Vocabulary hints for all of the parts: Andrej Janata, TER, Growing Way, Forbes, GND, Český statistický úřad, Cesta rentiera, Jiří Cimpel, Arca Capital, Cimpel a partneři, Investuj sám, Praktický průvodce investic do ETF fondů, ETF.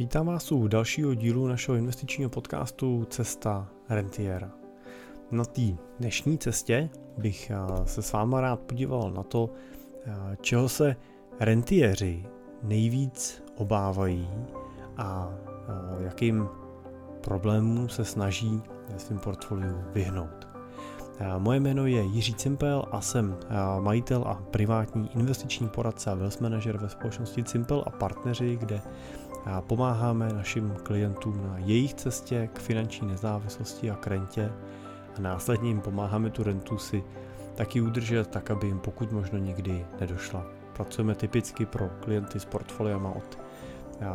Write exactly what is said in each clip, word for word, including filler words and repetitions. Vítám vás u dalšího dílu našeho investičního podcastu Cesta rentiera. Na té dnešní cestě bych se s váma rád podíval na to, čeho se rentiéři nejvíc obávají a jakým problémům se snaží ve svém portfoliu vyhnout. Moje jméno je Jiří Cimpel a jsem majitel a privátní investiční poradce a wealth manager ve společnosti Cimpel a partneři, kde pomáháme našim klientům na jejich cestě k finanční nezávislosti a k rentě a následně jim pomáháme tu rentu si taky udržet, tak aby jim pokud možno nikdy nedošla. Pracujeme typicky pro klienty s portfoliama od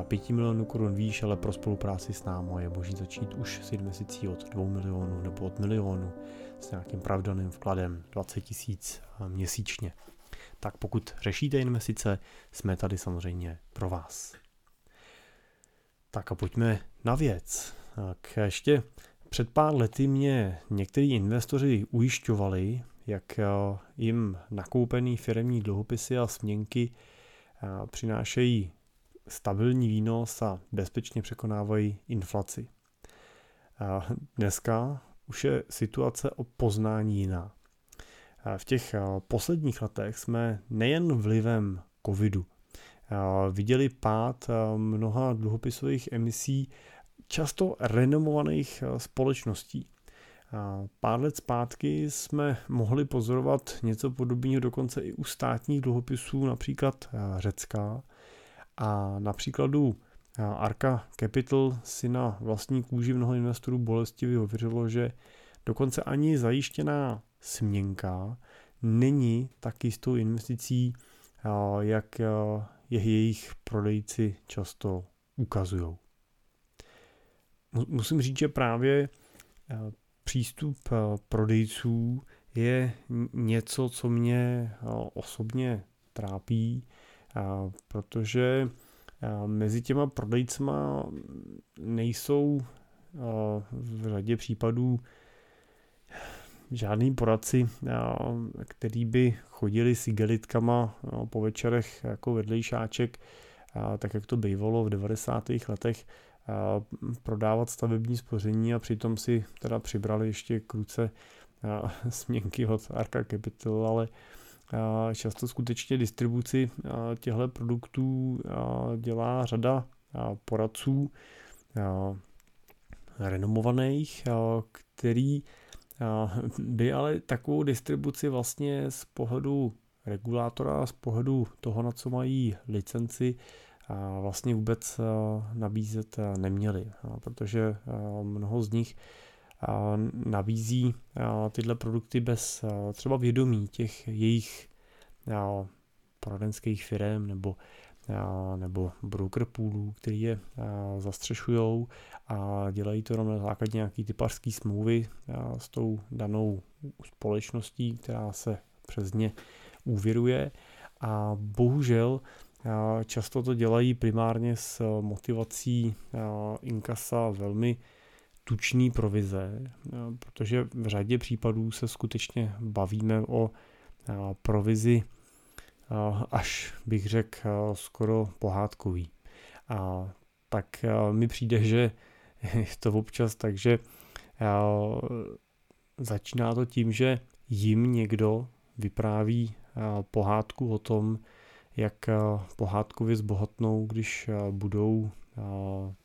pěti milionů korun výš, ale pro spolupráci s námi je možné začít už s investicí od dvou milionů nebo od milionu s nějakým pravidelným vkladem dvacet tisíc měsíčně. Tak pokud řešíte investice, jsme tady samozřejmě pro vás. Tak a pojďme na věc. Tak ještě před pár lety mě někteří investoři ujišťovali, jak jim nakoupený firemní dluhopisy a směnky přinášejí stabilní výnos a bezpečně překonávají inflaci. Dneska už je situace o poznání jiná. V těch posledních letech jsme nejen vlivem covidu viděli pád mnoha dluhopisových emisí často renomovaných společností. Pár let zpátky jsme mohli pozorovat něco podobného dokonce i u státních dluhopisů, například Řecka. A na příkladu Arca Capital si na vlastní kůži mnoho investorů bolestivě ověřilo, že dokonce ani zajištěná směnka není tak jistou investicí, jak je jejich prodejci často ukazují. Musím říct, že právě přístup prodejců je něco, co mě osobně trápí, protože mezi těma prodejcima nejsou v řadě případů žádný poradci, který by chodili s igelitkama po večerech jako vedlejšáček, tak jak to bývalo v devadesátých letech, prodávat stavební spoření a přitom si teda přibrali ještě k ruce směnky od Arca Capital, ale často skutečně distribuci těchto produktů dělá řada poradců renomovaných, který by ale takovou distribuci vlastně z pohledu regulátora, z pohledu toho, na co mají licenci, vlastně vůbec nabízet neměli, protože mnoho z nich nabízí tyhle produkty bez třeba vědomí těch jejich poradenských firem nebo, nebo broker poolů, který je zastřešujou a dělají to na základě nějaký typařský smlouvy s tou danou společností, která se přes ně úvěruje a bohužel často to dělají primárně s motivací inkasa velmi tučný provize, protože v řadě případů se skutečně bavíme o provizi až bych řekl skoro pohádkový. A tak mi přijde, že je to občas, takže začíná to tím, že jim někdo vypráví pohádku o tom, jak pohádkově zbohatnou, když budou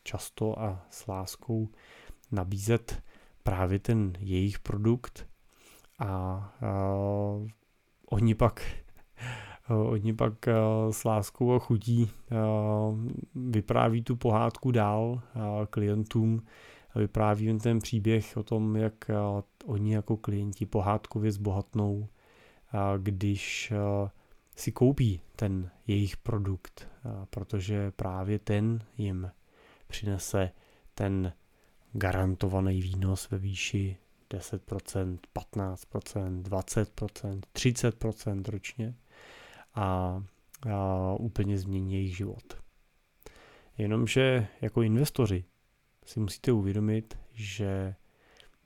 často a s láskou nabízet právě ten jejich produkt a, a oni pak, oni pak s láskou a chutí a, vypráví tu pohádku dál a klientům a vypráví jim ten příběh o tom, jak a, oni jako klienti pohádkově zbohatnou, a, když a, si koupí ten jejich produkt, a, protože právě ten jim přinese ten garantovaný výnos ve výši deset procent, patnáct procent, dvacet procent, třicet procent ročně a, a úplně změní jejich život. Jenomže jako investoři si musíte uvědomit, že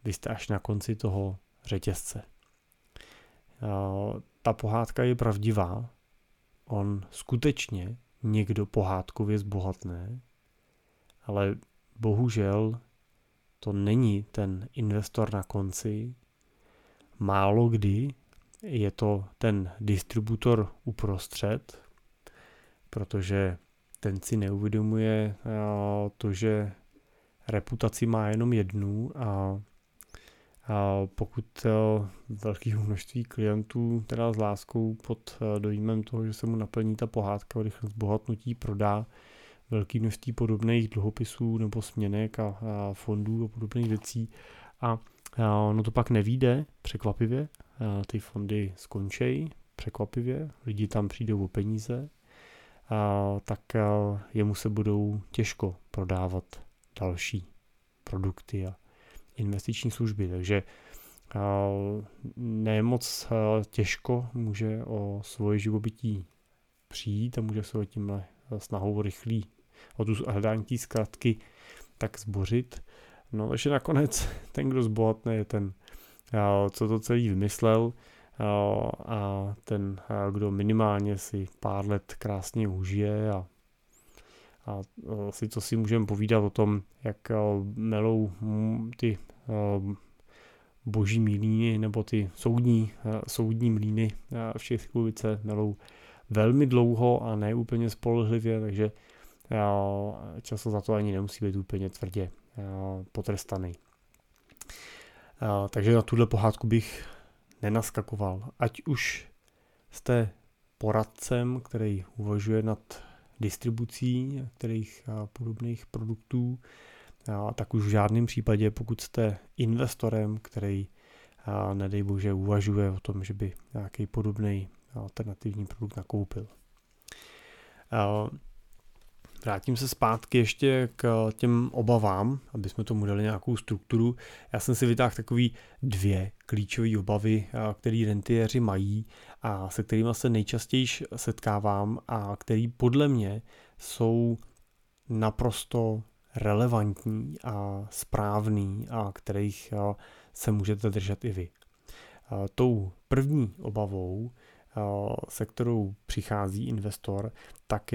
vy jste až na konci toho řetězce. A ta pohádka je pravdivá, on skutečně někdo pohádkově zbohatne ale bohužel to není ten investor na konci. Málo kdy je to ten distributor uprostřed, protože ten si neuvědomuje to, že reputaci má jenom jednu a, a pokud velkého množství klientů teda s láskou pod dojmem toho, že se mu naplní ta pohádka o rychlost bohatnutí, prodá velké množství podobných dluhopisů nebo směnek a, a fondů a podobných věcí a, a ono to pak nevíde, překvapivě, a ty fondy skončí, překvapivě, lidi tam přijdou o peníze, a, tak a, jemu se budou těžko prodávat další produkty a investiční služby, takže a, ne moc a, těžko může o svoje živobytí přijít a může se o tímhle snahou rychlý o tu hledání té zkratky tak zbořit. No takže nakonec ten, kdo zbohatne, je ten, co to celý vymyslel, a ten, kdo minimálně si pár let krásně užije a, a si co si můžeme povídat o tom, jak melou ty boží mlýny nebo ty soudní, soudní mlýny v Českovice melou velmi dlouho a ne úplně spolehlivě, takže často za to ani nemusí být úplně tvrdě potrestaný. Takže na tuhle pohádku bych nenaskakoval. Ať už jste poradcem, který uvažuje nad distribucí kterých podobných produktů, tak už v žádném případě, pokud jste investorem, který nedej bože uvažuje o tom, že by nějaký podobný alternativní produkt nakoupil. Vrátím se zpátky ještě k těm obavám, aby jsme tomu dali nějakou strukturu. Já jsem si vytáhl takový dvě klíčové obavy, které rentiéři mají a se kterými se nejčastěji setkávám a které podle mě jsou naprosto relevantní a správný a kterých se můžete držet i vy. Tou první obavou, se kterou přichází investor, tak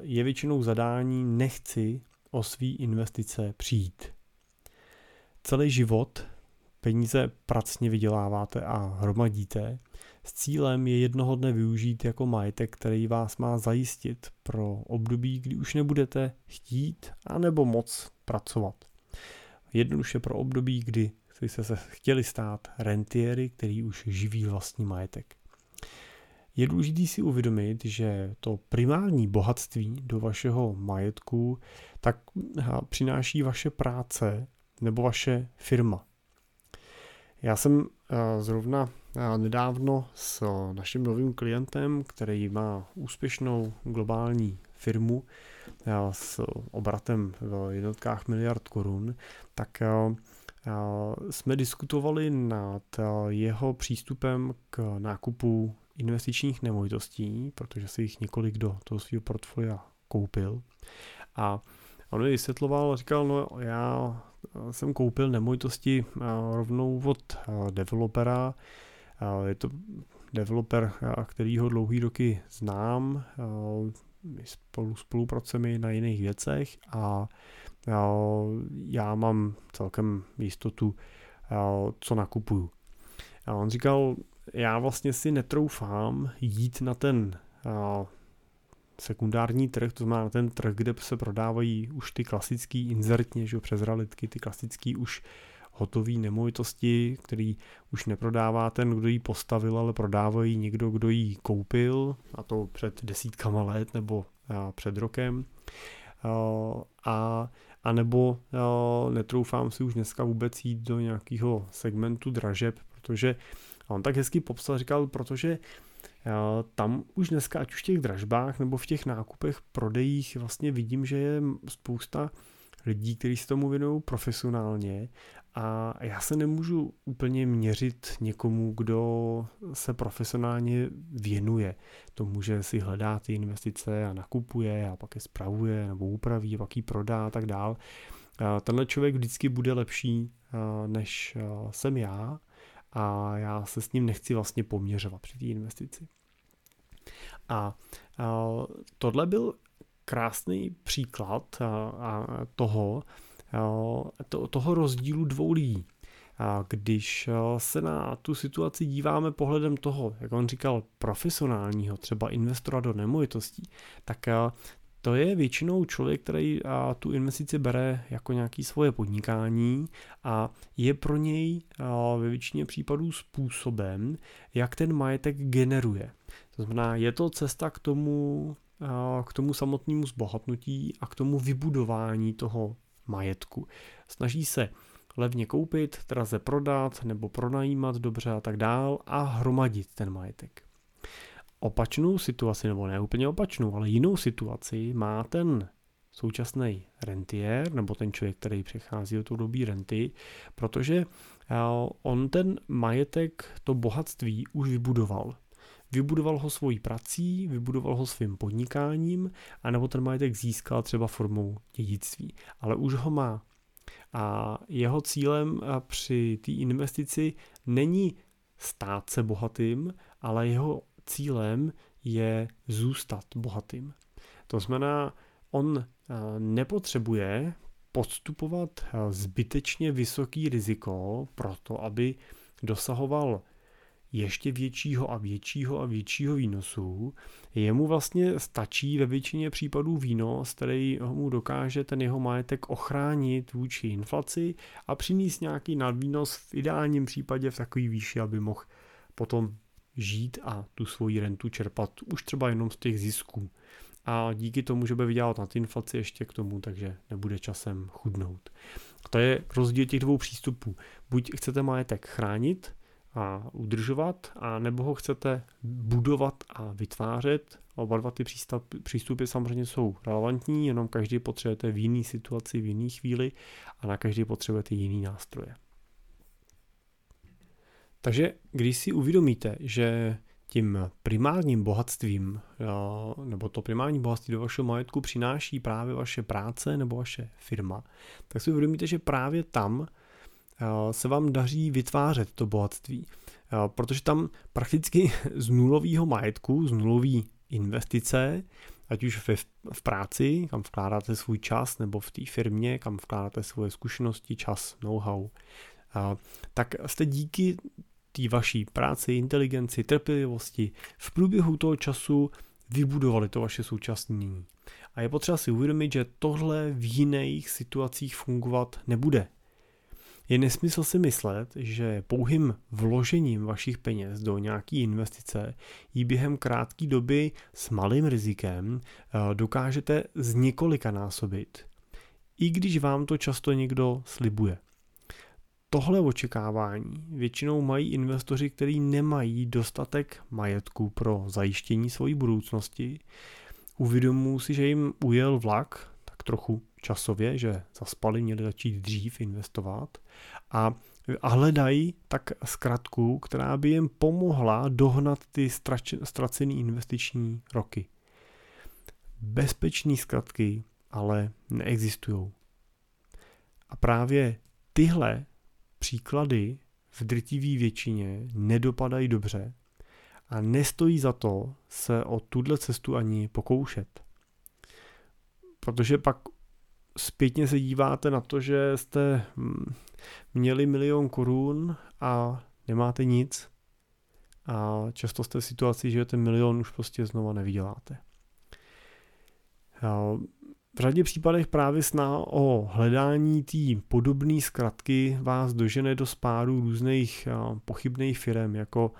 je většinou zadání nechci o svý investice přijít. Celý život peníze pracně vyděláváte a hromadíte s cílem je jednoho dne využít jako majetek, který vás má zajistit pro období, kdy už nebudete chtít anebo moc pracovat. Jednoduše pro období, kdy jste se chtěli stát rentiéry, který už živí vlastní majetek. Je důležité si uvědomit, že to primární bohatství do vašeho majetku tak přináší vaše práce nebo vaše firma. Já jsem zrovna nedávno s naším novým klientem, který má úspěšnou globální firmu s obratem v jednotkách miliard korun, tak jsme diskutovali nad jeho přístupem k nákupu investičních nemovitostí, protože si jich několik do toho svého portfolia koupil. A on mi vysvětloval a říkal, no já jsem koupil nemovitosti rovnou od developera. Je to developer, kterýho dlouhý roky znám. My spolu spolupracujeme na jiných věcech a já mám celkem jistotu, co nakupuju. A on říkal, já vlastně si netroufám jít na ten a, sekundární trh, to znamená na ten trh, kde se prodávají už ty klasický inzertně, že, přes realitky, ty klasický už hotový nemovitosti, který už neprodává ten, kdo ji postavil, ale prodávají někdo, kdo ji koupil, a to před desítkama let nebo a, před rokem. A, a nebo a, netroufám si už dneska vůbec jít do nějakého segmentu dražeb, protože a on tak hezky popsal, říkal, protože tam už dneska, ať už v těch dražbách nebo v těch nákupech, prodejích, vlastně vidím, že je spousta lidí, kteří se tomu věnují profesionálně a já se nemůžu úplně měřit někomu, kdo se profesionálně věnuje tomu, že si hledá ty investice a nakupuje a pak je spravuje nebo upraví a pak ji prodá a tak dál. Tenhle člověk vždycky bude lepší, než jsem já. A já se s ním nechci vlastně poměřovat při té investici. A, a tohle byl krásný příklad toho, toho rozdílu dvou lidí. Když se na tu situaci díváme pohledem toho, jak on říkal, profesionálního, třeba investora do nemovitostí, tak to je většinou člověk, který tu investici bere jako nějaké svoje podnikání a je pro něj ve většině případů způsobem, jak ten majetek generuje. To znamená, je to cesta k tomu, k tomu samotnému zbohatnutí a k tomu vybudování toho majetku. Snaží se levně koupit, draze prodat nebo pronajímat dobře a tak dál a hromadit ten majetek. Opačnou situaci, nebo ne úplně opačnou, ale jinou situaci má ten současný rentiér, nebo ten člověk, který přechází do dlouhodobé renty, protože on ten majetek, to bohatství už vybudoval. Vybudoval ho svojí prací, vybudoval ho svým podnikáním, anebo ten majetek získal třeba formou dědictví, ale už ho má. A jeho cílem při té investici není stát se bohatým, ale jeho cílem je zůstat bohatým. To znamená, on nepotřebuje podstupovat zbytečně vysoký riziko proto, aby dosahoval ještě většího a většího a většího výnosu. Jemu vlastně stačí ve většině případů výnos, který mu dokáže ten jeho majetek ochránit vůči inflaci a přinést nějaký nadvýnos v ideálním případě v takový výši, aby mohl potom žít a tu svoji rentu čerpat už třeba jenom z těch zisků. A díky tomu, že bude vydělávat nad inflaci ještě k tomu, takže nebude časem chudnout. To je rozdíl těch dvou přístupů. Buď chcete majetek chránit a udržovat, a nebo ho chcete budovat a vytvářet. Oba dva ty přístupy samozřejmě jsou relevantní, jenom každý potřebujete v jiný situaci, v jiný chvíli a na každý potřebujete jiný nástroje. Takže když si uvědomíte, že tím primárním bohatstvím, nebo to primární bohatství do vašeho majetku přináší právě vaše práce nebo vaše firma, tak si uvědomíte, že právě tam se vám daří vytvářet to bohatství, protože tam prakticky z nulového majetku, z nulové investice, ať už v práci, kam vkládáte svůj čas, nebo v té firmě, kam vkládáte svoje zkušenosti, čas, know-how, tak jste díky té vaší práci, inteligenci, trpělivosti v průběhu toho času vybudovali to vaše současnění. A je potřeba si uvědomit, že tohle v jiných situacích fungovat nebude. Je nesmysl si myslet, že pouhým vložením vašich peněz do nějaké investice ji během krátké doby s malým rizikem dokážete z několika násobit, i když vám to často někdo slibuje. Tohle očekávání většinou mají investoři, kteří nemají dostatek majetku pro zajištění své budoucnosti. Uvědomují si, že jim ujel vlak, tak trochu časově, že zaspali, měli začít dřív investovat a, a hledají tak zkratku, která by jim pomohla dohnat ty ztracené investiční roky. Bezpečné zkratky ale neexistují. A právě tyhle příklady v drtivé většině nedopadají dobře a nestojí za to se o tuhle cestu ani pokoušet. Protože pak zpětně se díváte na to, že jste měli milion korun a nemáte nic a často jste v situaci, že ten milion už prostě znova nevyděláte. V řadě případech právě snaha o hledání té podobné zkratky vás dožene do spádu různých pochybných firem, jako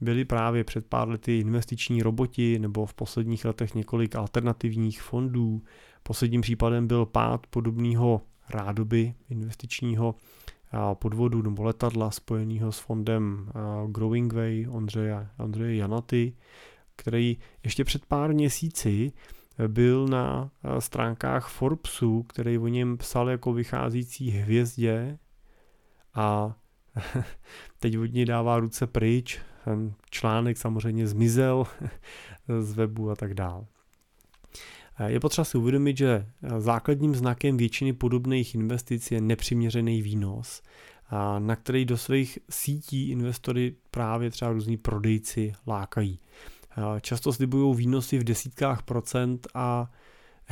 byly právě před pár lety investiční roboti nebo v posledních letech několik alternativních fondů. Posledním případem byl pád podobného rádoby investičního podvodu nebo letadla spojeného s fondem Growing Way Andreje, Andreje Janaty, který ještě před pár měsíci byl na stránkách Forbesu, který o něm psal jako vycházející hvězdě a teď od něj dává ruce pryč, ten článek samozřejmě zmizel z webu a tak dále. Je potřeba si uvědomit, že základním znakem většiny podobných investic je nepřiměřený výnos, na který do svých sítí investory právě třeba různí prodejci lákají. Často slibují výnosy v desítkách procent a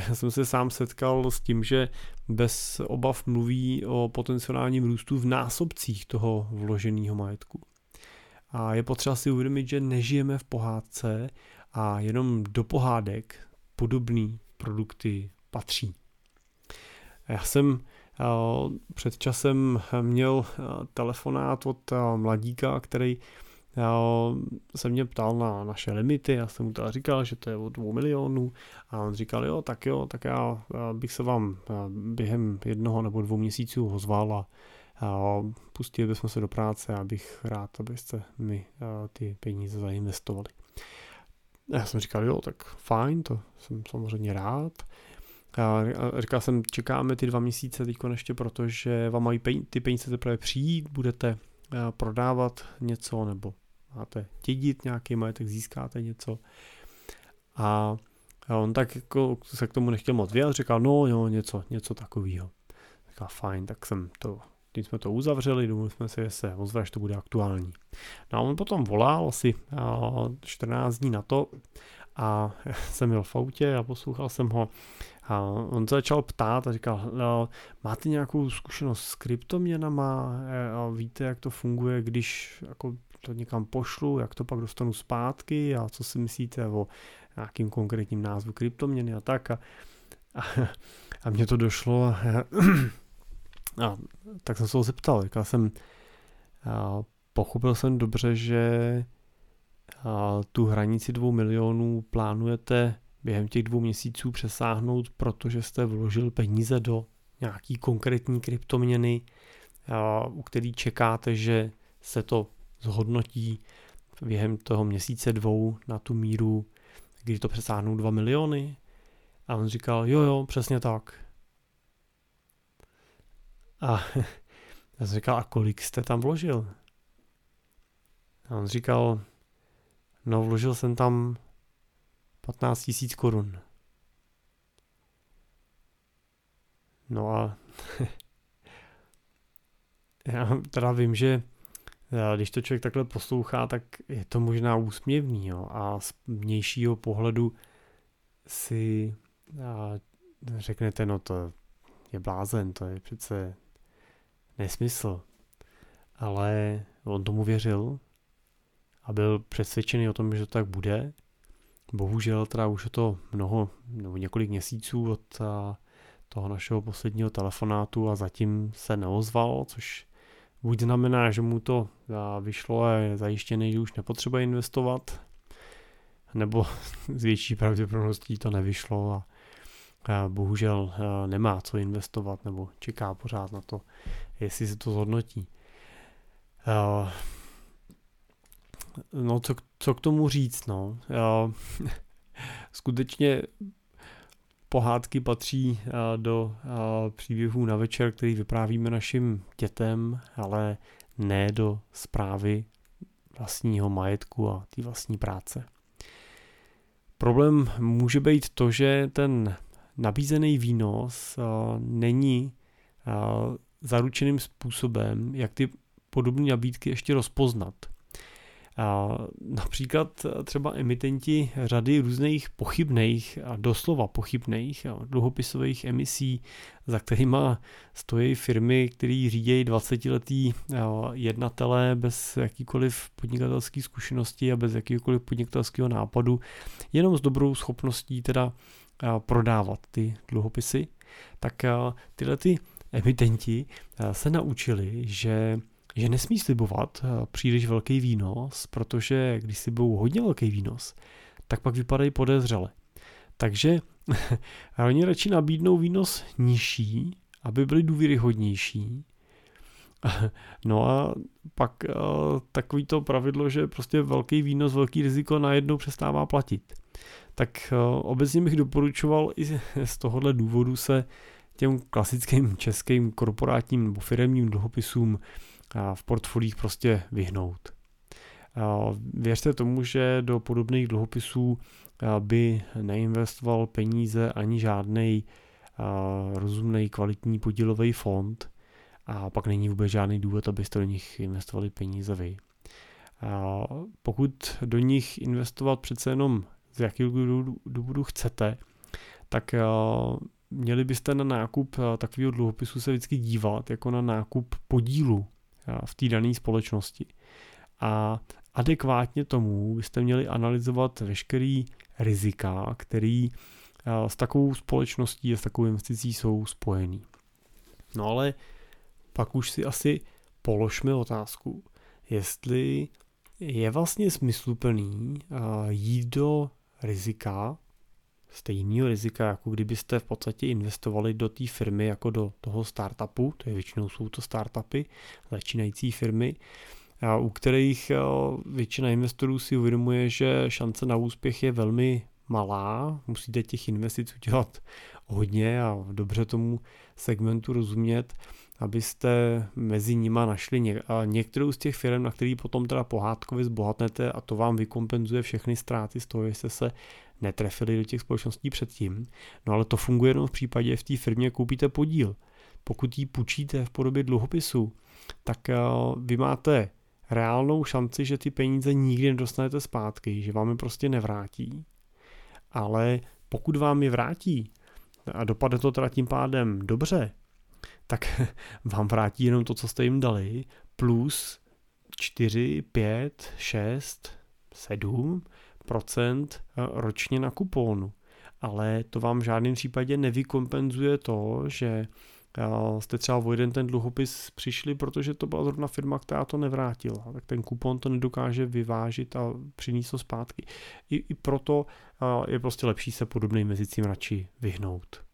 já jsem se sám setkal s tím, že bez obav mluví o potenciálním růstu v násobcích toho vloženého majetku. A je potřeba si uvědomit, že nežijeme v pohádce a jenom do pohádek podobné produkty patří. Já jsem před časem měl telefonát od mladíka, který se mě ptal na naše limity, já jsem mu teda říkal, že to je o dvou milionů a on říkal, jo, tak jo, tak já bych se vám během jednoho nebo dvou měsíců hozval a pustili bychom se do práce a bych rád, abyste mi ty peníze zainvestovali. Já jsem říkal, jo, tak fajn, to jsem samozřejmě rád. A říkal jsem, čekáme ty dva měsíce teď ještě, protože vám mají peníze, ty peníze teprve přijít, budete prodávat něco nebo máte dědit nějaký majetek, získáte něco. A on tak jako se k tomu nechtěl moc vyjádřit, říkal, no jo, něco, něco takového. Říkal, fajn, tak jsem to, tím jsme to uzavřeli, domluvili jsme se, že se ozve, že to bude aktuální. No a on potom volal asi čtrnáct dní na to a jsem jel v autě a poslouchal jsem ho a on se začal ptát a říkal, máte nějakou zkušenost s kryptoměnama a víte, jak to funguje, když jako to někam pošlu, jak to pak dostanu zpátky a co si myslíte o nějakým konkrétním názvu kryptoměny a tak a, a, a mně to došlo a, a tak jsem se ho zeptal, říkal jsem, a pochopil jsem dobře, že a tu hranici dvou milionů plánujete během těch dvou měsíců přesáhnout, protože jste vložil peníze do nějaký konkrétní kryptoměny, u který čekáte, že se to zhodnotí během toho měsíce dvou na tu míru, kdy to přesáhnou dva miliony. A on říkal, jo, jo, přesně tak. A já jsem říkal, a kolik jste tam vložil? A on říkal, no vložil jsem tam patnáct tisíc korun. No a já teda vím, že když to člověk takhle poslouchá, tak je to možná úsměvný, jo? A z vnějšího pohledu si řeknete, no to je blázen, to je přece nesmysl. Ale on tomu věřil a byl přesvědčený o tom, že to tak bude. Bohužel teda už je to mnoho, nebo několik měsíců od a, toho našeho posledního telefonátu a zatím se neozval, což buď znamená, že mu to a, vyšlo a je zajištěný, že už nepotřebuje investovat, nebo s větší pravděpodobností to nevyšlo a, a bohužel a, nemá co investovat, nebo čeká pořád na to, jestli se to zhodnotí. A, No, co, co k tomu říct, no. Já, skutečně pohádky patří do příběhů na večer, který vyprávíme našim dětem, ale ne do správy vlastního majetku a té vlastní práce. Problém může být to, že ten nabízený výnos není zaručeným způsobem, jak ty podobné nabídky ještě rozpoznat. Například třeba emitenti řady různých pochybných, doslova pochybných dluhopisových emisí, za kterými stojí firmy, které řídí dvacetiletí jednatelé bez jakýkoliv podnikatelské zkušenosti a bez jakýkoliv podnikatelského nápadu, jenom s dobrou schopností teda prodávat ty dluhopisy, tak tyhle ty emitenti se naučili, že že nesmí slibovat příliš velký výnos, protože když slibují hodně velký výnos, tak pak vypadají podezřele. Takže oni radši nabídnou výnos nižší, aby byli důvěryhodnější. No a pak takový to pravidlo, že prostě velký výnos, velký riziko najednou přestává platit. Tak obecně bych doporučoval i z tohohle důvodu se těm klasickým českým korporátním nebo firemním dluhopisům v portfolích prostě vyhnout. Věřte tomu, že do podobných dluhopisů by neinvestoval peníze ani žádnej rozumnej kvalitní podílový fond a pak není vůbec žádný důvod, abyste do nich investovali peníze vy. Pokud do nich investovat přece jenom z jakých důvodů chcete, tak měli byste na nákup takového dluhopisu se vždycky dívat jako na nákup podílu v té dané společnosti. A adekvátně tomu byste měli analyzovat veškerý rizika, který s takovou společností a s takovou investicí jsou spojený. No ale pak už si asi položme otázku, jestli je vlastně smysluplný jít do rizika, stejného rizika, jako kdybyste v podstatě investovali do té firmy jako do toho startupu, to je většinou jsou to startupy, začínající firmy, u kterých většina investorů si uvědomuje, že šance na úspěch je velmi malá, musíte těch investic udělat hodně a dobře tomu segmentu rozumět, abyste mezi nima našli některou z těch firm, na který potom teda pohádkově zbohatnete a to vám vykompenzuje všechny ztráty z toho, že jste se netrefili do těch společností předtím. No ale to funguje jenom v případě, že v té firmě koupíte podíl. Pokud ji půjčíte v podobě dluhopisu, tak vy máte reálnou šanci, že ty peníze nikdy nedostanete zpátky, že vám je prostě nevrátí. Ale pokud vám je vrátí a dopadne to teda tím pádem dobře, tak vám vrátí jenom to, co jste jim dali, plus čtyři, pět, šest, sedm procent ročně na kupónu. Ale to vám v žádném případě nevykompenzuje to, že jste třeba o jeden ten dluhopis přišli, protože to byla zrovna firma, která to nevrátila. Tak ten kupon to nedokáže vyvážit a přinést to zpátky. I, i proto je prostě lepší se podobným mezicím radši vyhnout.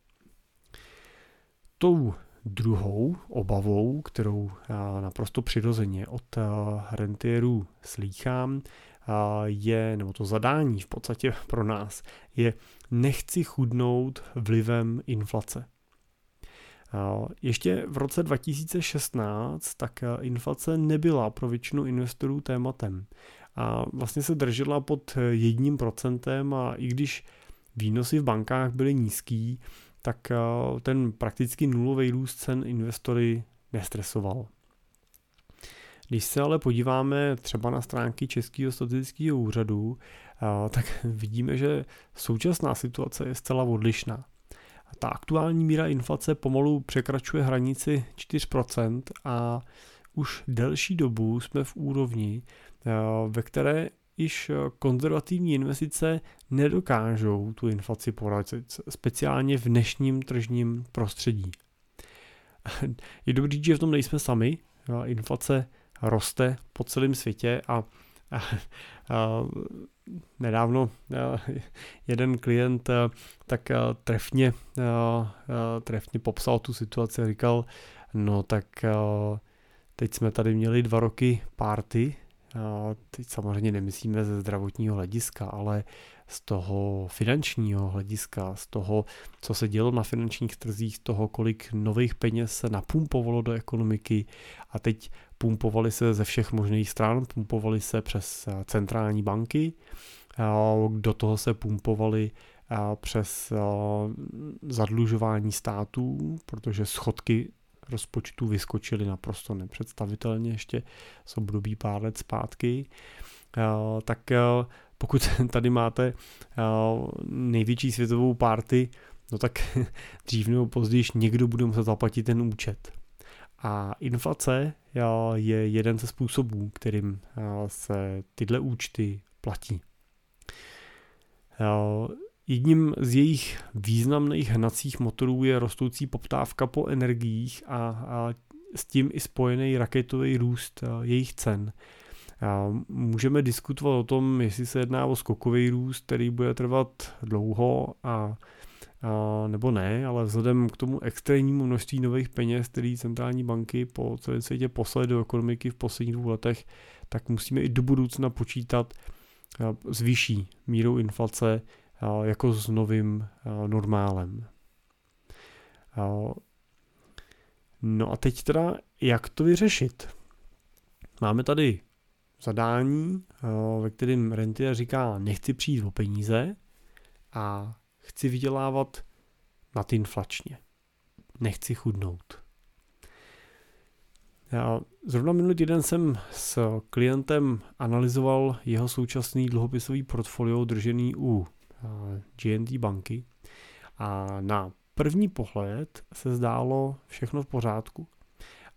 Tou druhou obavou, kterou naprosto přirozeně od rentierů slýchám, je, nebo to zadání v podstatě pro nás, je nechci chudnout vlivem inflace. Ještě v roce dva tisíce šestnáct tak inflace nebyla pro většinu investorů tématem. A vlastně se držela pod jedním procentem a i když výnosy v bankách byly nízký, tak ten prakticky nulový růst cen investory nestresoval. Když se ale podíváme třeba na stránky Českého statistického úřadu, tak vidíme, že současná situace je zcela odlišná. Ta aktuální míra inflace pomalu překračuje hranici čtyři procenta a už delší dobu jsme v úrovni, ve které již konzervativní investice nedokážou tu inflaci porazit, speciálně v dnešním tržním prostředí. Je dobré říct, že v tom nejsme sami, inflace roste po celém světě a, a, a nedávno jeden klient tak trefně, trefně popsal tu situaci a říkal, no tak teď jsme tady měli dva roky party, teď samozřejmě nemyslíme ze zdravotního hlediska, ale z toho finančního hlediska, z toho, co se dělo na finančních trzích, z toho, kolik nových peněz se napumpovalo do ekonomiky a teď pumpovali se ze všech možných stran, pumpovali se přes centrální banky, do toho se pumpovali přes zadlužování států, protože schodky rozpočtu vyskočily naprosto nepředstavitelně ještě z období pár let zpátky. Tak pokud tady máte největší světovou party, no tak dřív nebo později někdo bude muset zaplatit ten účet. A inflace je jeden ze způsobů, kterým se tyhle účty platí. Jedním z jejich významných hnacích motorů je rostoucí poptávka po energiích a, a s tím i spojený raketový růst jejich cen. A můžeme diskutovat o tom, jestli se jedná o skokový růst, který bude trvat dlouho a, a nebo ne, ale vzhledem k tomu extrémnímu množství nových peněz, který centrální banky po celém světě poslali do ekonomiky v posledních dvou letech, tak musíme i do budoucna počítat s vyšší mírou inflace jako s novým normálem. No a teď teda, jak to vyřešit? Máme tady zadání, ve kterém rentier říká, nechci přijít o peníze a chci vydělávat nadinflačně. Nechci chudnout. Já zrovna minulý týden jsem s klientem analyzoval jeho současný dluhopisový portfolio držený u G N D banky a na první pohled se zdálo všechno v pořádku,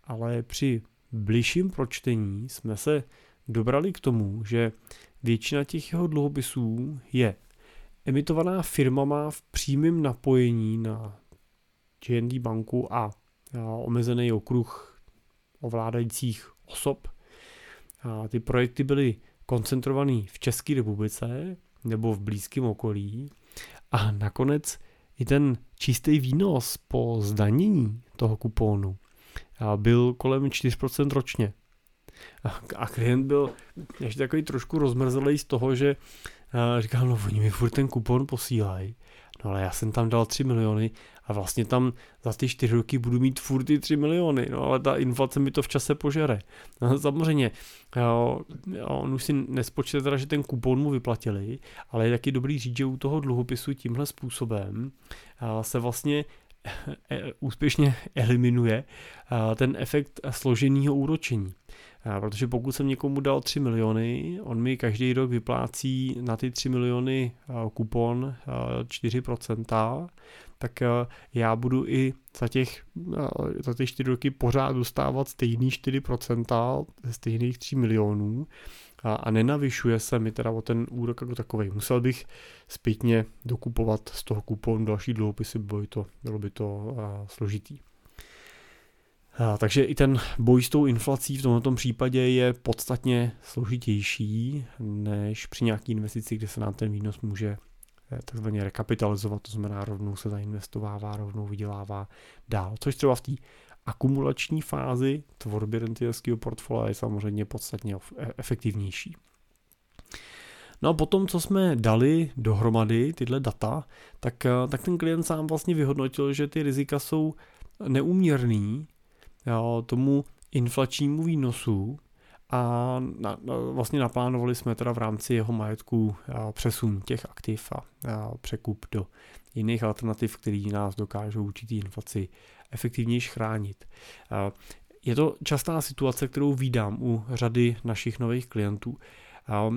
ale při bližším pročtení jsme se dobrali k tomu, že většina těch jeho dluhopisů je emitovaná firmama v přímém napojení na G N D banku a omezený okruh ovládajících osob. A ty projekty byly koncentrované v České republice nebo v blízkém okolí a nakonec i ten čistý výnos po zdanění toho kupónu byl kolem čtyři procenta ročně. A klient byl ještě takový trošku rozmrzelý z toho, že říkal, no oni mi furt ten kupon posílají, no ale já jsem tam dal tři miliony a vlastně tam za ty čtyři roky budu mít furt ty tři miliony, no ale ta inflace mi to v čase požere. No, samozřejmě, jo, on už si nespočte teda, že ten kupon mu vyplatili, ale je taky dobrý říct, že u toho dluhopisu tímhle způsobem se vlastně úspěšně eliminuje ten efekt složeného úročení. Protože pokud jsem někomu dal tři miliony, on mi každý rok vyplácí na ty tři miliony kupon čtyři procenta, tak já budu i za těch, za těch čtyři roky pořád dostávat stejný čtyři procenta ze stejných tří milionů a nenavyšuje se mi teda o ten úrok jako takovej. Musel bych zpětně dokupovat z toho kuponu další dluhopisy, bylo by to, bylo by to složitý. A, takže i ten boj s tou inflací v tomto případě je podstatně složitější než při nějaký investici, kde se nám ten výnos může takzvaně rekapitalizovat, to znamená rovnou se zainvestovává, rovnou vydělává dál, což třeba v té akumulační fázi tvorby rentierského portfolia je samozřejmě podstatně efektivnější. No a potom, co jsme dali dohromady tyhle data, tak, tak ten klient sám vlastně vyhodnotil, že ty rizika jsou neúměrný tomu inflačnímu výnosu a na, na, vlastně naplánovali jsme teda v rámci jeho majetku přesun těch aktiv a, a překup do jiných alternativ, které nás dokážou určitý inflaci efektivněji chránit. A je to častá situace, kterou vídám u řady našich nových klientů. A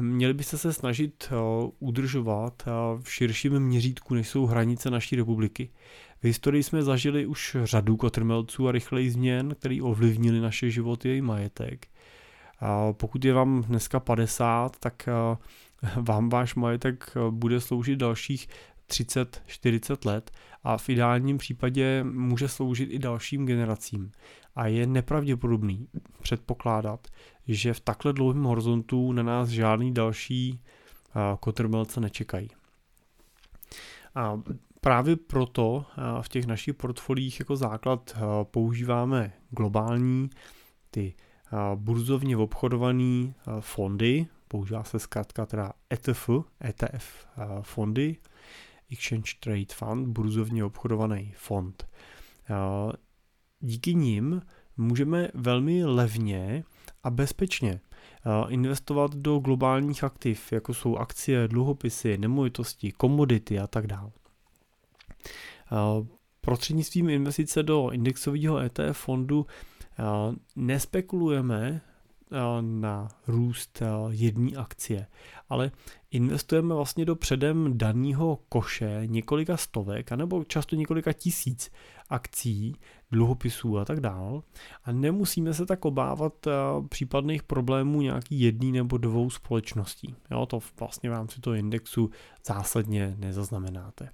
měli byste se snažit udržovat v širším měřítku, než jsou hranice naší republiky. V historii jsme zažili už řadu kotrmelců a rychlejch změn, které ovlivnily naše životy a i majetek. A pokud je vám dneska padesát, tak vám váš majetek bude sloužit dalších třicet čtyřicet let a v ideálním případě může sloužit i dalším generacím. A je nepravděpodobný předpokládat, že v takhle dlouhém horizontu na nás žádný další kotrmelce nečekají. A právě proto v těch našich portfoliích jako základ používáme globální, ty burzovně obchodované fondy, používá se zkrátka teda E T F, E T F fondy, Exchange Trade Fund, burzovně obchodovaný fond. Díky nim můžeme velmi levně a bezpečně investovat do globálních aktiv, jako jsou akcie, dluhopisy, nemovitosti, komodity a tak dále. Prostřednictvím investice do indexového E T F fondu nespekulujeme na růst jedné akcie, ale investujeme vlastně do předem daného koše několika stovek, anebo často několika tisíc akcí, dluhopisů a tak dál a nemusíme se tak obávat případných problémů nějaký jedný nebo dvou společností. Jo, to vlastně v rámci toho indexu zásadně nezaznamenáte.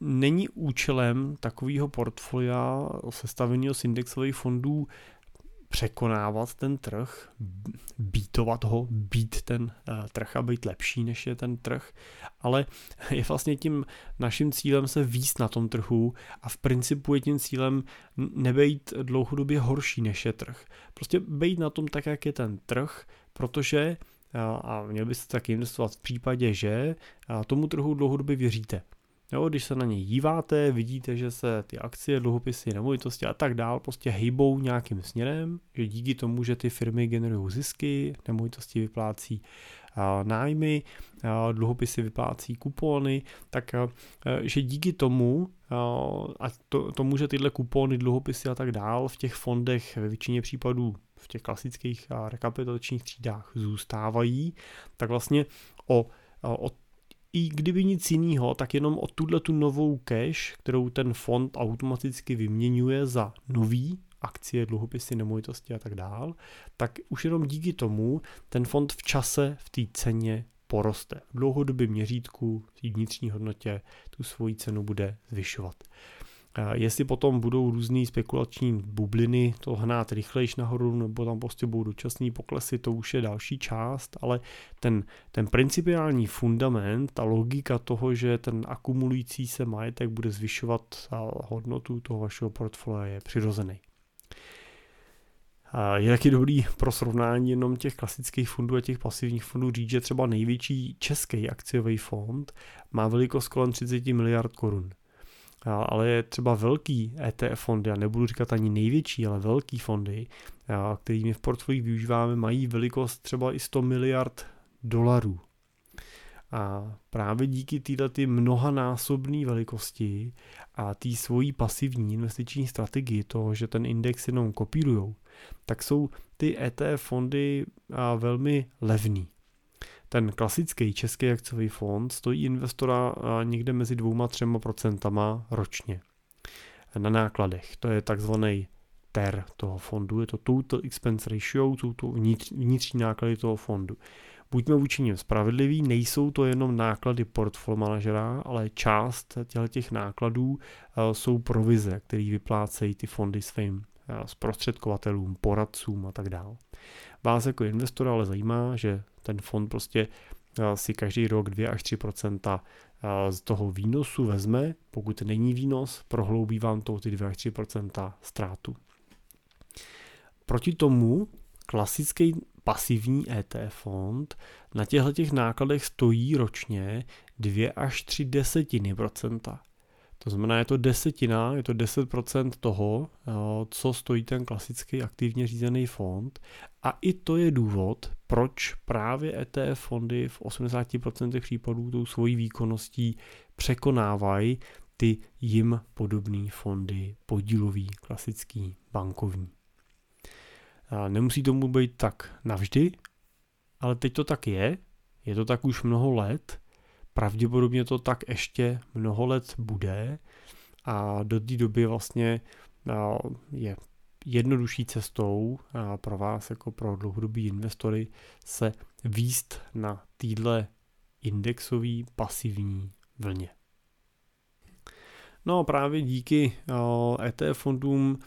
Není účelem takového portfolia sestaveného z indexových fondů překonávat ten trh, bítovat ho, být ten trh a být lepší, než je ten trh, ale je vlastně tím naším cílem se víc na tom trhu a v principu je tím cílem nebejt dlouhodobě horší, než je trh. Prostě bejt na tom tak, jak je ten trh, protože a měl byste taky investovat v případě, že tomu trhu dlouhodobě věříte. Jo, když se na něj díváte, vidíte, že se ty akcie, dluhopisy, nemovitosti a tak dál prostě hejbou nějakým směrem, že díky tomu, že ty firmy generují zisky, nemovitosti vyplácí a, nájmy, a, dluhopisy vyplácí kupony, tak a, že díky tomu a to, to může tyhle kupony, dluhopisy a tak dál v těch fondech ve většině případů v těch klasických a rekapitulačních třídách zůstávají, tak vlastně o, o i kdyby nic jiného, tak jenom o tuhle tu novou cash, kterou ten fond automaticky vyměňuje za nový akcie, dluhopisy, nemovitosti a tak dál, tak už jenom díky tomu ten fond v čase v té ceně poroste. V dlouhodobém měřítku, v vnitřní hodnotě tu svoji cenu bude zvyšovat. Jestli potom budou různé spekulační bubliny to hnát rychlejš nahoru, nebo tam prostě budou dočasné poklesy, to už je další část, ale ten, ten principiální fundament, ta logika toho, že ten akumulující se majetek bude zvyšovat hodnotu toho vašeho portfolia, je přirozený. Je taky dobrý pro srovnání jenom těch klasických fondů a těch pasivních fondů říct, že třeba největší český akciový fond má velikost kolem třicet miliard korun. Ale je třeba velký E T F fondy, já nebudu říkat ani největší, ale velký fondy, kterými v portfolích využíváme, mají velikost třeba i sto miliard dolarů. A právě díky této ty mnohanásobné velikosti a té svojí pasivní investiční strategii, toho, že ten index jenom kopírujou, tak jsou ty E T F fondy velmi levný. Ten klasický český akciový fond stojí investora někde mezi dvouma třema procentama ročně na nákladech. To je takzvaný T E R toho fondu, je to Total Expense Ratio, jsou to vnitřní náklady toho fondu. Buďme vůči nim spravedliví, nejsou to jenom náklady portfolio manažera, ale část těch nákladů jsou provize, které vyplácejí ty fondy svým zprostředkovatelům, poradcům a tak dále. Vás jako investora ale zajímá, že ten fond prostě si každý rok dvě až tři procenta z toho výnosu vezme, pokud není výnos, prohloubí vám to ty dvě až tři procenta ztrátu. Proti tomu klasický pasivní E T F fond na těchto nákladech stojí ročně dvě až tři desetiny procenta. To znamená, je to desetina, je to deset procent toho, co stojí ten klasický aktivně řízený fond. A i to je důvod, proč právě E T F fondy v osmdesáti procentech případů tou svojí výkonností překonávají ty jim podobné fondy podílový, klasický, bankovní. Nemusí tomu být tak navždy, ale teď to tak je, je to tak už mnoho let, pravděpodobně to tak ještě mnoho let bude a do té doby vlastně je jednodušší cestou pro vás jako pro dlouhodobí investory se výst na téhle indexový pasivní vlně. No a právě díky E T F fondům,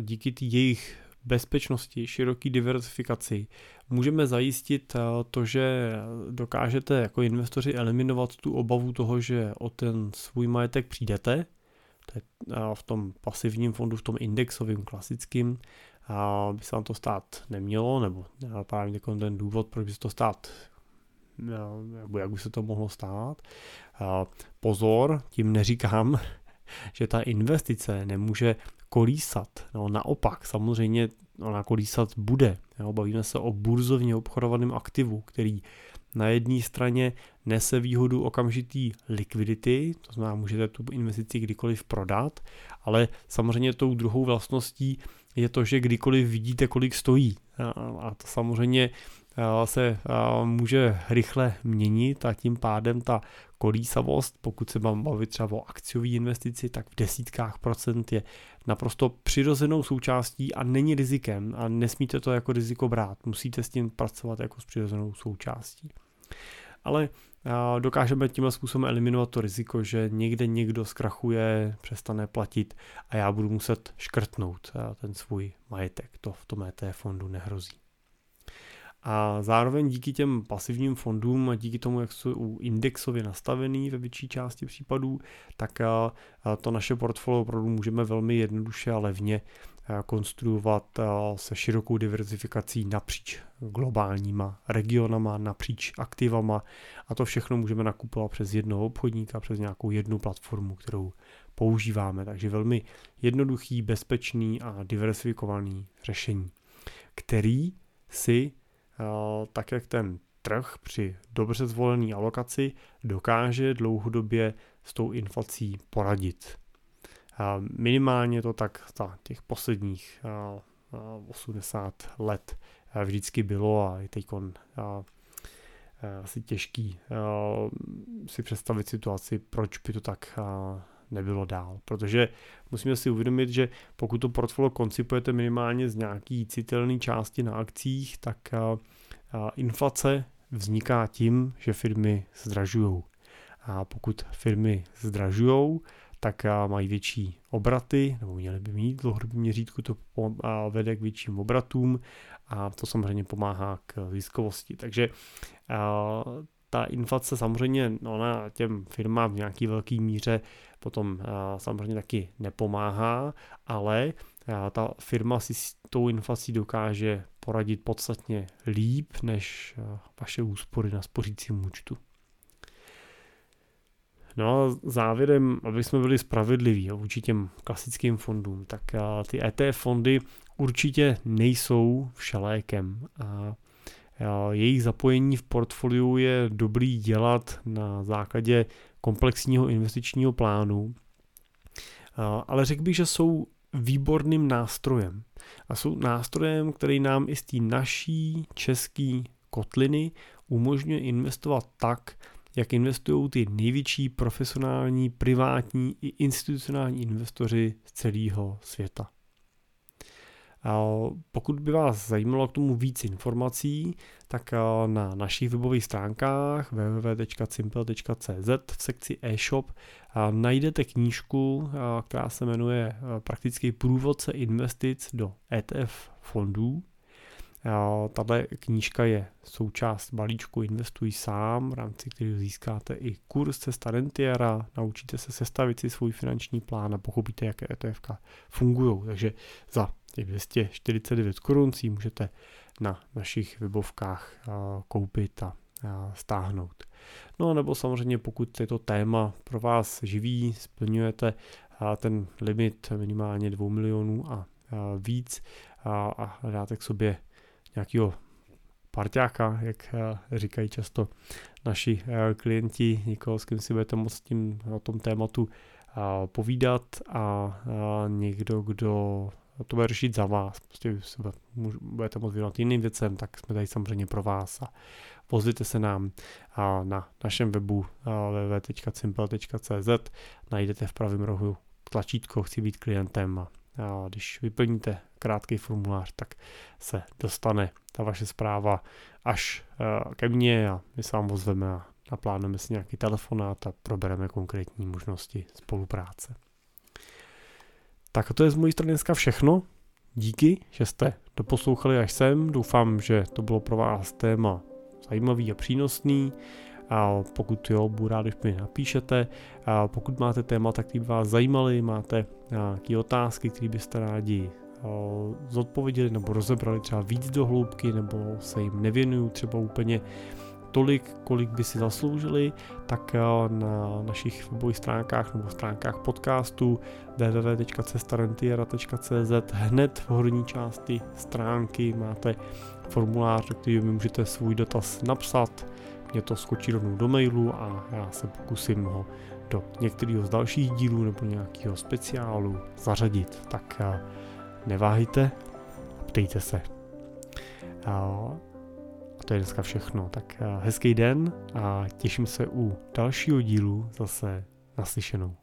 díky jejich bezpečnosti, široké diverzifikaci, můžeme zajistit to, že dokážete jako investoři eliminovat tu obavu toho, že o ten svůj majetek přijdete, to je v tom pasivním fondu, v tom indexovém klasickým, by se vám to stát nemělo, nebo právě ten důvod, proč by se to stát, nebo jak by se to mohlo stát. Pozor, tím neříkám, že ta investice nemůže kolísat. No, naopak, samozřejmě ona kolísat bude. Jo, bavíme se o burzovně obchodovaném aktivu, který na jedné straně nese výhodu okamžitý likvidity, to znamená, můžete tu investici kdykoliv prodat, ale samozřejmě tou druhou vlastností je to, že kdykoliv vidíte, kolik stojí. A to samozřejmě se může rychle měnit a tím pádem ta kolísavost, pokud se mám bavit třeba o akciové investici, tak v desítkách procent je naprosto přirozenou součástí a není rizikem a nesmíte to jako riziko brát, musíte s tím pracovat jako s přirozenou součástí. Ale dokážeme tímhle způsobem eliminovat to riziko, že někde někdo zkrachuje, přestane platit a já budu muset škrtnout ten svůj majetek, to v tom E T F fondu nehrozí. A zároveň díky těm pasivním fondům a díky tomu, jak jsou indexově nastavený ve větší části případů, tak to naše portfolio opravdu můžeme velmi jednoduše a levně konstruovat se širokou diverzifikací napříč globálníma regionama, napříč aktivama a to všechno můžeme nakupovat přes jednoho obchodníka, přes nějakou jednu platformu, kterou používáme. Takže velmi jednoduchý, bezpečný a diverzifikovaný řešení, který si tak jak ten trh při dobře zvolené alokaci dokáže dlouhodobě s tou inflací poradit. Minimálně to tak za těch posledních osmdesát let vždycky bylo a je teď asi těžký si představit situaci, proč by to tak nebylo dál. Protože musíme si uvědomit, že pokud to portfolio koncipujete minimálně z nějaký citelné části na akcích, tak inflace vzniká tím, že firmy zdražujou. A pokud firmy zdražujou, tak mají větší obraty, nebo měly by mít v dlouhodobém měřítku, to vede k větším obratům a to samozřejmě pomáhá k ziskovosti. Takže ta inflace samozřejmě ona těm firmám v nějaké velké míře potom samozřejmě taky nepomáhá, ale ta firma si s tou inflací dokáže poradit podstatně líp než vaše úspory na spořícím účtu. No a závěrem, aby jsme byli spravedliví vůči těm klasickým fondům, tak ty E T F fondy určitě nejsou všelékem a jejich zapojení v portfoliu je dobrý dělat na základě komplexního investičního plánu, ale řekl bych, že jsou výborným nástrojem a jsou nástrojem, který nám i z té naší české kotliny umožňuje investovat tak, jak investují ty největší profesionální, privátní i institucionální investoři z celého světa. Pokud by vás zajímalo k tomu víc informací, tak na našich webových stránkách w w w tečka cimpel tečka c z v sekci e-shop najdete knížku, která se jmenuje Praktický průvodce investic do E T F fondů. Tato knížka je součást balíčku Investuj sám, v rámci kterého získáte i kurz Cesta rentiera, naučíte se sestavit si svůj finanční plán a pochopíte, jaké E T F fungují. Takže za těch dvě stě čtyřicet devět korun si můžete na našich webovkách koupit a stáhnout. No a nebo samozřejmě, pokud je to téma pro vás živí, splňujete ten limit minimálně dva miliony a víc a dáte k sobě nějakého parťáka, jak říkají často naši klienti, někoho, s kým si budete moct tím, o tom tématu povídat a někdo, kdo to bude řešit za vás, prostě budete moct věnovat jiným věcem, tak jsme tady samozřejmě pro vás a pozvěte se nám na našem webu w w w tečka cimpel tečka c z, najdete v pravém rohu tlačítko Chci být klientem a A když vyplníte krátký formulář, tak se dostane ta vaše zpráva až ke mně a my se vám ozveme a naplánujeme si nějaký telefonát a probereme konkrétní možnosti spolupráce. Tak to je z mojí strany dneska všechno. Díky, že jste doposlouchali až sem. Doufám, že to bylo pro vás téma zajímavý a přínosný. A pokud jo, budu rád, když mi napíšete. A pokud máte témata, které by vás zajímaly, máte nějaké otázky, které byste rádi zodpověděli nebo rozebrali třeba víc do hloubky, nebo se jim nevěnují třeba úplně tolik, kolik by si zasloužili, tak na našich webových stránkách nebo stránkách podcastu w w w tečka cesta rentiera tečka c z hned v horní části stránky máte formulář, do kterého můžete svůj dotaz napsat. Mě to skočí rovnou do mailu a já se pokusím ho do některého z dalších dílů nebo nějakého speciálu zařadit. Tak neváhejte a ptejte se. A to je dneska všechno. Tak hezký den a těším se u dalšího dílu zase naslyšenou.